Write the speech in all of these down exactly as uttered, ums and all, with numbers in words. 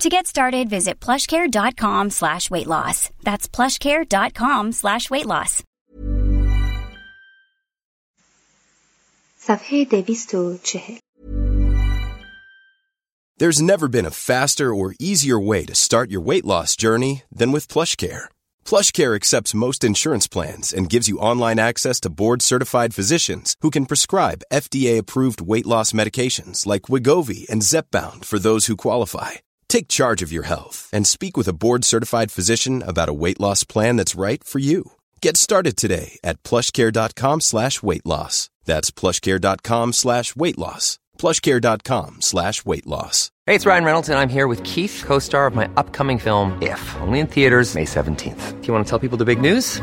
To get started, visit plushcare.com slash weight loss. That's plushcare.com slash weight loss. صفحه دویست و چهل. There's never been a faster or easier way to start your weight loss journey than with PlushCare. PlushCare accepts most insurance plans and gives you online access to board-certified physicians who can prescribe F D A-approved weight loss medications like Wegovy and Zepbound for those who qualify. Take charge of your health and speak with a board-certified physician about a weight loss plan that's right for you. Get started today at plushcare.com slash weight loss. That's plushcare.com slash weight loss. plushcare.com slash weight loss. Hey, it's Ryan Reynolds, and I'm here with Keith, co-star of my upcoming film, If, only in theaters May seventeenth. Do you want to tell people the big news?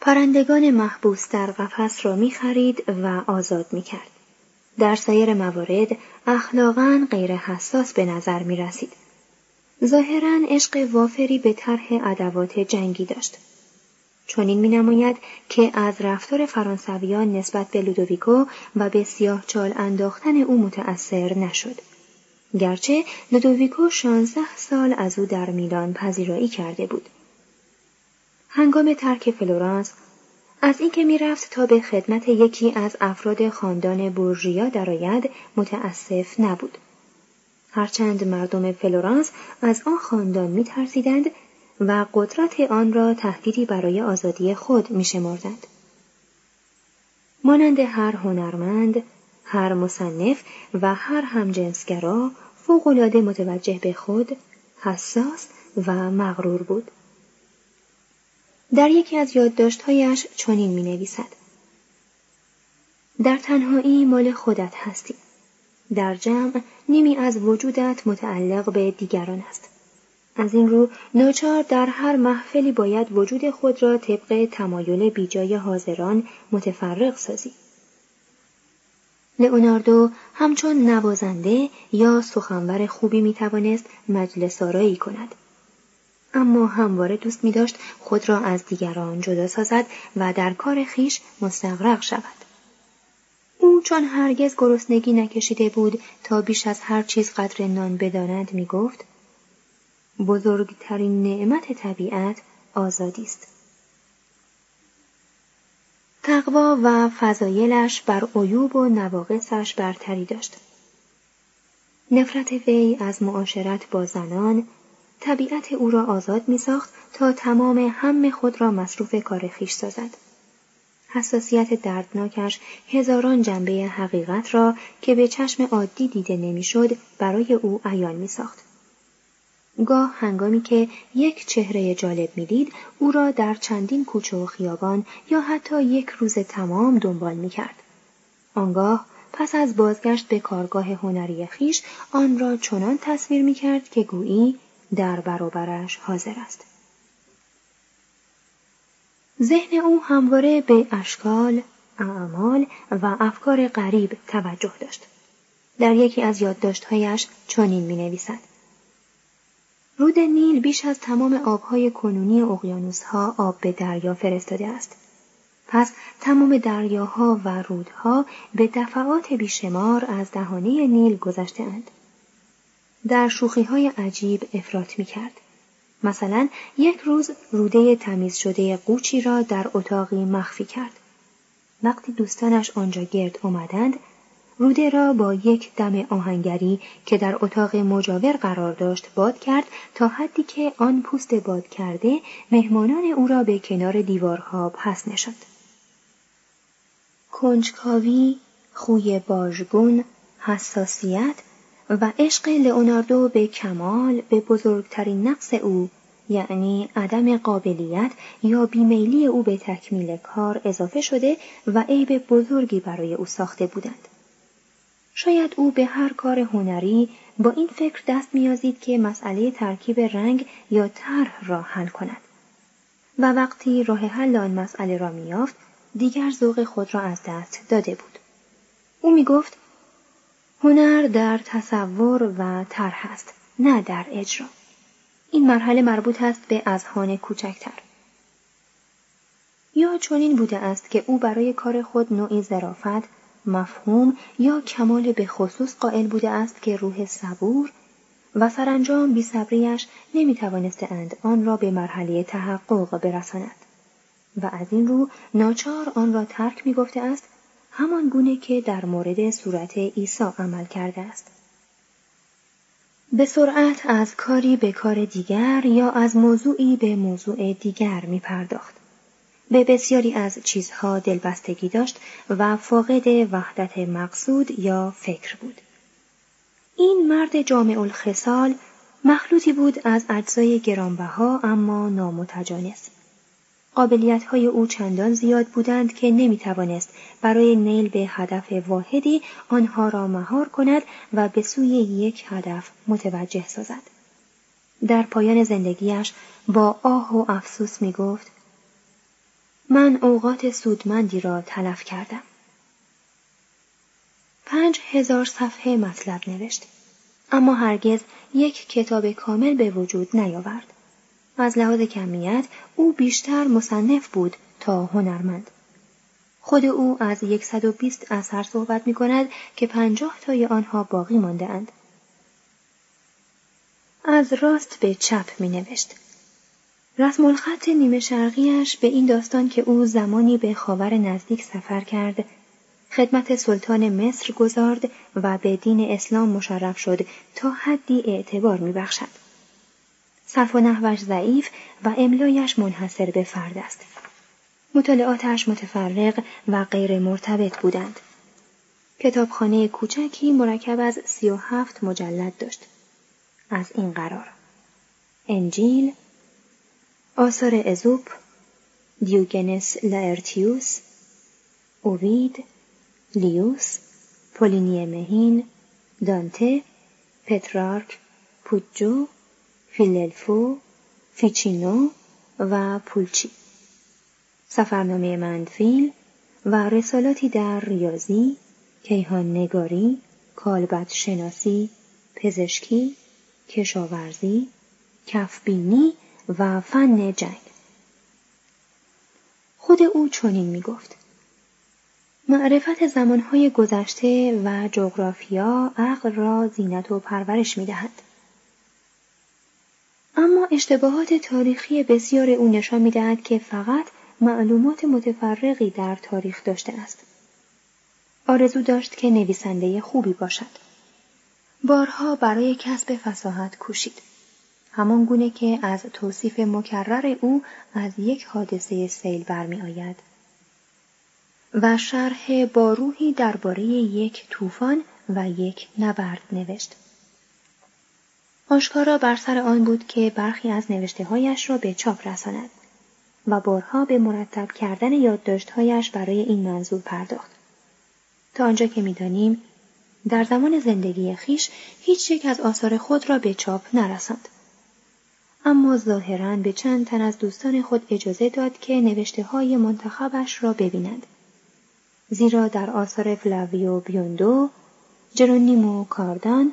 پرندگان محبوس در قفس را می‌خرید و آزاد می‌کرد. در سایر موارد اخلاقاً غیر حساس به نظر می‌رسید. ظاهراً عشق وافری به طرح ادوات جنگی داشت. چنین می‌نماید که از رفتار فرانسویان نسبت به لودویکو و به سیاهچال انداختن او متأثر نشد. گرچه لودویکو شانزده سال از او در میلان پذیرایی کرده بود. هنگام ترک فلورانس، از اینکه میرفت تا به خدمت یکی از افراد خاندان بورژیا درآید متاسف نبود. هرچند مردم فلورانس از آن خاندان میترسیدند و قدرت آن را تهدیدی برای آزادی خود میشمردند. مانند هر هنرمند، هر مصنف و هر همجنسگرا فوق‌العاده متوجه به خود، حساس و مغرور بود. در یکی از یادداشت‌هایش چنین می‌نویسد: در تنهایی مال خودت هستی. در جمع نیمی از وجودت متعلق به دیگران است. از این رو ناچار در هر محفلی باید وجود خود را طبق تمایل بیجای حاضران متفرق سازی. لئوناردو همچون نوازنده یا سخنور خوبی می‌توانست مجلس آرایی کند. اما همواره دوست می داشت خود را از دیگران جدا سازد و در کار خیش مستغرق شود. او چون هرگز گرسنگی نکشیده بود تا بیش از هر چیز قدر نان بداند می گفت: بزرگترین نعمت طبیعت آزادی است. تقوا و فضایلش بر عیوب و نواقصش برتری داشت. نفرت وی از معاشرت با زنان، طبیعت او را آزاد می ساخت تا تمام هم خود را مصروف کار خیش سازد. حساسیت دردناکش هزاران جنبه حقیقت را که به چشم عادی دیده نمی شد برای او عیان می ساخت. گاه هنگامی که یک چهره جالب میدید، او را در چندین کوچه و خیابان یا حتی یک روز تمام دنبال میکرد. آنگاه پس از بازگشت به کارگاه هنری خیش، آن را چنان تصویر میکرد که گویی در برابرش حاضر است. ذهن او همواره به اشکال، اعمال و افکار غریب توجه داشت. در یکی از یادداشت‌هایش چنین می‌نویسد: رود نیل بیش از تمام آب‌های کنونی اقیانوس‌ها آب به دریا فرستاده است. پس تمام دریاها و رودها به دفعات بیشمار از دهانه نیل گذشته‌اند. در شوخی‌های عجیب افراط می‌کرد. مثلا یک روز روده تمیز شده قوچی را در اتاقی مخفی کرد. وقتی دوستانش آنجا گرد آمدند، روده را با یک دم آهنگری که در اتاق مجاور قرار داشت باد کرد تا حدی که آن پوست باد کرده مهمانان او را به کنار دیوارها پس نشاند. کنجکاوی، خوی باژگون، حساسیت و عشق لئوناردو به کمال به بزرگترین نقص او، یعنی عدم قابلیت یا بیمیلی او به تکمیل کار اضافه شده و عیب بزرگی برای او ساخته بودند. شاید او به هر کار هنری با این فکر دست می‌یازید که مسئله ترکیب رنگ یا طرح را حل کند و وقتی راه حل آن مسئله را می‌یافت، دیگر ذوق خود را از دست داده بود. او می‌گفت: هنر در تصور و طرح است، نه در اجرا. این مرحله مربوط است به اذهان کوچکتر. یا چنین بوده است که او برای کار خود نوعی ظرافت، مفهوم یا کمال به خصوص قائل بوده است که روح صبور و سرانجام بی‌صبری‌اش نمی‌توانستند آن را به مرحله تحقق برساند و از این رو ناچار آن را ترک می‌گفته است، همان گونه که در مورد صورت عیسی عمل کرده است. به سرعت از کاری به کار دیگر یا از موضوعی به موضوع دیگر می پرداخت. به بسیاری از چیزها دلبستگی داشت و فاقد وحدت مقصود یا فکر بود. این مرد جامع الخصال مخلوطی بود از اجزای گرانبها اما نامتجانس. قابلیت‌های او چندان زیاد بودند که نمی‌توانست برای نیل به هدف واحدی آنها را مهار کند و به سوی یک هدف متوجه سازد. در پایان زندگیش با آه و افسوس می‌گفت: من اوقات سودمندی را تلف کردم. پنج هزار صفحه مطلب نوشت، اما هرگز یک کتاب کامل به وجود نیاورد. از لحاظ کمیت او بیشتر مصنف بود تا هنرمند. خود او از صد و بیست اثر صحبت می کند که پنجاه تای آنها باقی مانده اند. از راست به چپ می نوشت. رسم الخط نیمه شرقیش به این داستان که او زمانی به خاور نزدیک سفر کرد، خدمت سلطان مصر گزارد و به دین اسلام مشرف شد تا حدی اعتبار می بخشد. صرف و نحوش ضعیف و املایش منحصر به فرد است. مطالعاتش متفرق و غیر مرتبط بودند. کتابخانه کوچکی مرکب از سی و هفت مجلد داشت. از این قرار: انجیل، آثار ازوپ، دیوگنس لائرتیوس، اوید، لیوس، پولینی مهین، دانته، پترارک، پوجو، فیللفو، فیچینو و پولچی. سفرنامه مندفیل و رسالاتی در ریاضی، کیهان نگاری، کالبد شناسی، پزشکی، کشاورزی، کفبینی و فن جنگ. خود او چنین می گفت: معرفت زمانهای گذشته و جغرافیا عقل را زینت و پرورش می دهد. اما اشتباهات تاریخی بسیار او نشان می‌دهد که فقط معلومات متفرقی در تاریخ داشته است. آرزو داشت که نویسنده خوبی باشد. بارها برای کسب فصاحت کوشید. همان گونه که از توصیف مکرر او از یک حادثه سیل برمی‌آید و شرح با روحی درباره یک طوفان و یک نبرد نوشت. آشکارا بر سر آن بود که برخی از نوشته‌هایش را به چاپ رساند و بارها به مرتب کردن یادداشت‌هایش برای این منظور پرداخت. تا آنجا که می‌دانیم در زمان زندگی خیش هیچ یک از آثار خود را به چاپ نرساند. اما ظاهراً به چند تن از دوستان خود اجازه داد که نوشته‌های منتخبش را ببینند. زیرا در آثار فلاویو بیوندو، جرونیمو کاردان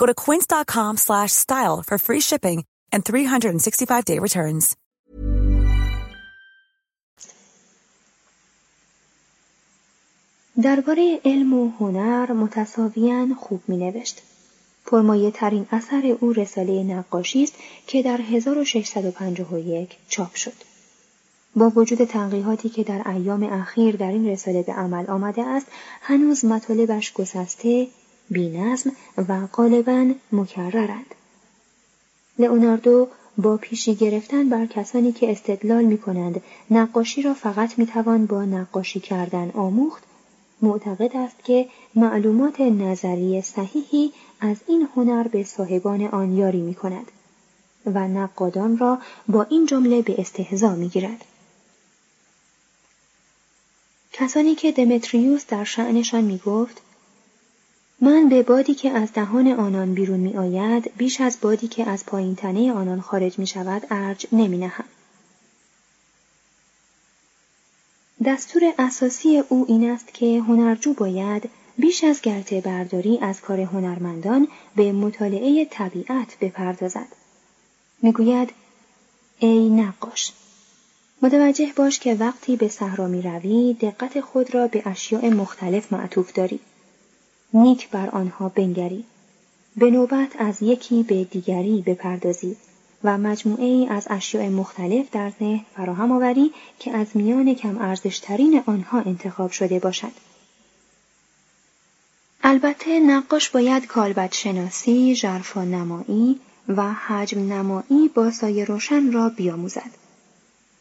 Go to quince.com slash style for free shipping and three sixty-five day returns. درباره علم و هنر متساویاً خوب می‌نوشت. پرمایه ترین اثر او رساله نقاشی است که در هزار و ششصد و پنجاه و یک چاپ شد. با وجود تنقیحاتی که در ایام اخیر در این رساله به عمل آمده است، هنوز مطالبش گسسته، بی‌نظم و غالباً مکررند. لئوناردو با پیشی گرفتن بر کسانی که استدلال می‌کنند نقاشی را فقط می‌توان با نقاشی کردن آموخت، معتقد است که معلومات نظری صحیحی از این هنر به صاحبان آن یاری می کند و نقادان را با این جمله به استهزا می گیرد. کسانی که دمتریوس در شأنشان می گفت من به بادی که از دهان آنان بیرون می آید بیش از بادی که از پایین تنه آنان خارج می شود ارج نمی نهم. دستور اساسی او این است که هنرجو باید بیش از گرته برداری از کار هنرمندان به مطالعه طبیعت بپردازد. میگوید ای نقاش، متوجه باش که وقتی به صحرا می‌روی دقت خود را به اشیاء مختلف معطوف داری. نیک بر آنها بنگری. به نوبت از یکی به دیگری بپردازی و مجموعه‌ای از اشیاء مختلف در ذهن فراهم آوری که از میان کم ارزش‌ترین آنها انتخاب شده باشد. البته نقاش باید کالبد شناسی، ژرفانمایی و حجم نمایی با سایه روشن را بیاموزد.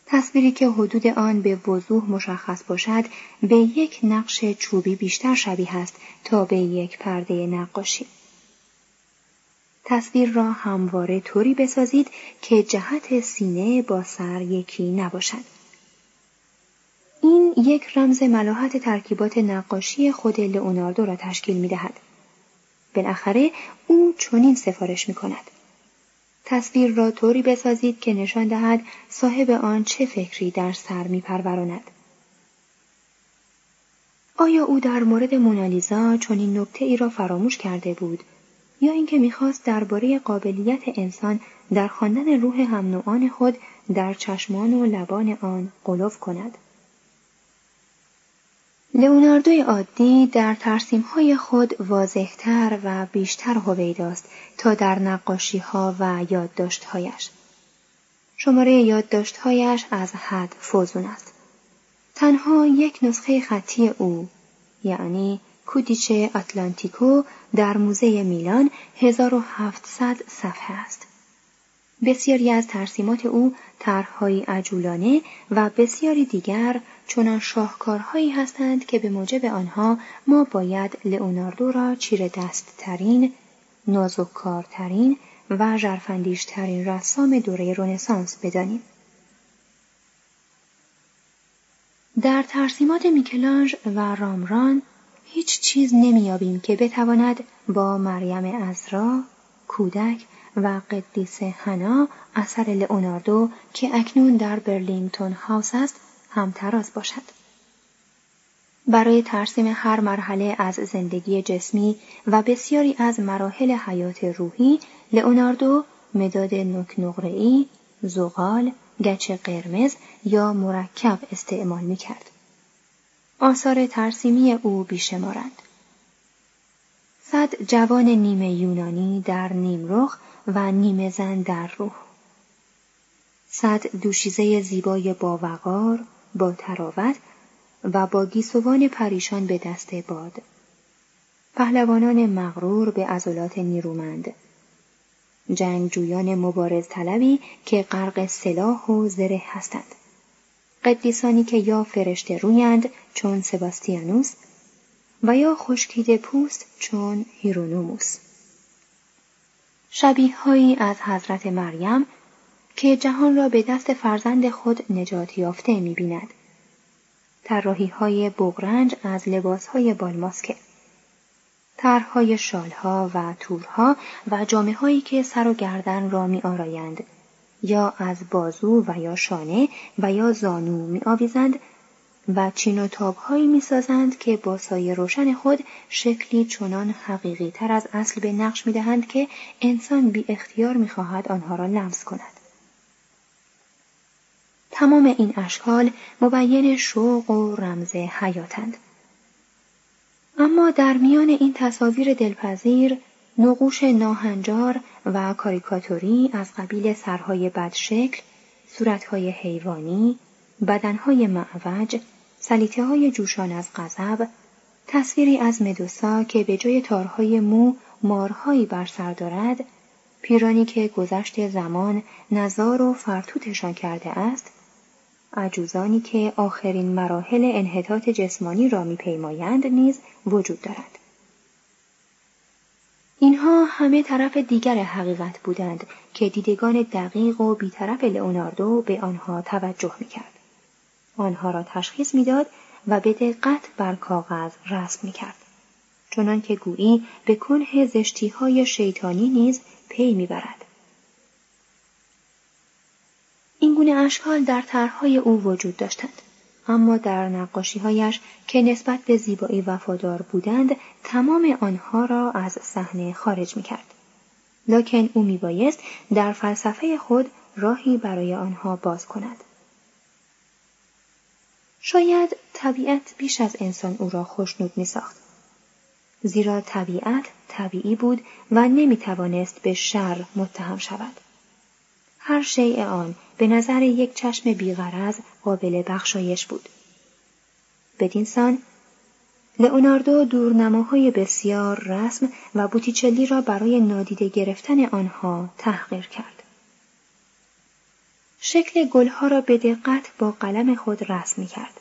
تصویری که حدود آن به وضوح مشخص باشد، به یک نقش چوبی بیشتر شبیه است تا به یک پرده نقاشی. تصویر را همواره طوری بسازید که جهت سینه با سر یکی نباشد. این یک رمز ملاحت ترکیبات نقاشی خود لئوناردو را تشکیل می دهد. بالاخره او چنین سفارش می کند. تصویر را طوری بسازید که نشان دهد صاحب آن چه فکری در سر می پروراند. آیا او در مورد مونالیزا چنین نکته ای را فراموش کرده بود؟ یا اینکه می‌خواست درباره قابلیت انسان در خواندن روح هم‌نوعان خود در چشمان و لبان آن غلوف کند. لئوناردوی عادی در ترسیم‌های خود واضح‌تر و بیشتر هویداست تا در نقاشی‌ها و یادداشت‌هایش. شماره یادداشت‌هایش از حد فزون است. تنها یک نسخه خطی او، یعنی کودیچه آتلانتیکو در موزه میلان هزار و هفتصد صفحه است. بسیاری از ترسیمات او طرح‌های عجولانه و بسیاری دیگر چنان شاهکارهایی هستند که به موجب آنها ما باید لئوناردو را چیره دست‌ترین، نازک‌کارترین و ژرف‌اندیش‌ترین رسام دوره رنسانس بدانیم. در ترسیمات میکلانژ و رامبراند هیچ چیز نمی‌یابیم که بتواند با مریم عذرا، کودک و قدیسه حنا اثر لئوناردو که اکنون در برلینگتون هاوس است همتراز باشد. برای ترسیم هر مرحله از زندگی جسمی و بسیاری از مراحل حیات روحی، لئوناردو مداد نوک‌نقره‌ای، زغال، گچ قرمز یا مرکب استعمال می‌کرد. آثار ترسیمی او بیشمارند. صد جوان نیمه یونانی در نیمرخ و نیمه زن در روح. صد دوشیزه زیبای با وقار، با تراوت و با گیسوان پریشان به دست باد. پهلوانان مغرور به عضلات نیرومند. جنگجویان مبارز طلبی که غرق سلاح و زره هستند. قدیسانی که یا فرشته رویند چون سباستیانوس و یا خشکیده پوست چون هیرونوموس. شبیه‌هایی از حضرت مریم که جهان را به دست فرزند خود نجات یافته می‌بیند. طراحی‌های بغرنج از لباس‌های بالماسک، طرح‌های شال‌ها و تورها و جامه‌هایی که سر و گردن را می‌آرایند یا از بازو و یا شانه و یا زانو می‌آویزند و چین و تاب‌هایی می‌سازند که با سایه روشن خود شکلی چنان حقیقی تر از اصل به نقش می‌دهند که انسان بی اختیار می‌خواهد آنها را لمس کند. تمام این اشکال مبین شوق و رمز حیاتند. اما در میان این تصاویر دلپذیر، نقوش ناهنجار و کاریکاتوری از قبیل سرهای بدشکل، صورتهای حیوانی، بدنهای معوج، سلیته‌های جوشان از غضب، تصویری از مدوسا که به جای تارهای مو مارهایی بر سر دارد، پیرانی که گذشت زمان نزار و فرتوتشان کرده است، عجوزانی که آخرین مراحل انحطاط جسمانی را می‌پیمایند نیز وجود دارد. اینها همه طرف دیگر حقیقت بودند که دیدگان دقیق و بی‌طرف لئوناردو به آنها توجه می‌کرد. آنها را تشخیص می‌داد و به دقت بر کاغذ رسم می‌کرد، چنان که گویی به کنه زشتی‌های شیطانی نیز پی می‌برد. این گونه اشکال در طرح‌های او وجود داشتند، اما در نقاشی‌هایش که نسبت به زیبایی وفادار بودند، تمام آنها را از صحنه خارج می‌کرد. لکن او می‌بایست در فلسفه خود راهی برای آنها باز کند. شاید طبیعت بیش از انسان او را خوشنود می‌ساخت، زیرا طبیعت طبیعی بود و نمی‌توانست به شر متهم شود. هر شیء آن به نظر یک چشم بی‌غرض قابل بخشایش بود. بدین سان لئوناردو دورنماهای بسیار رسم و بوتیچلی را برای نادیده گرفتن آنها تحقیر کرد. شکل گلها را به دقت با قلم خود رسم کرد.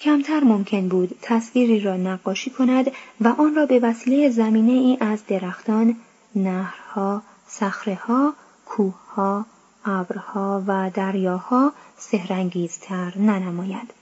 کمتر ممکن بود تصویری را نقاشی کند و آن را به وسیله زمینه ای از درختان، نهرها، صخره‌ها، کوه‌ها، ابرها و دریاها سحرانگیزتر ننماید.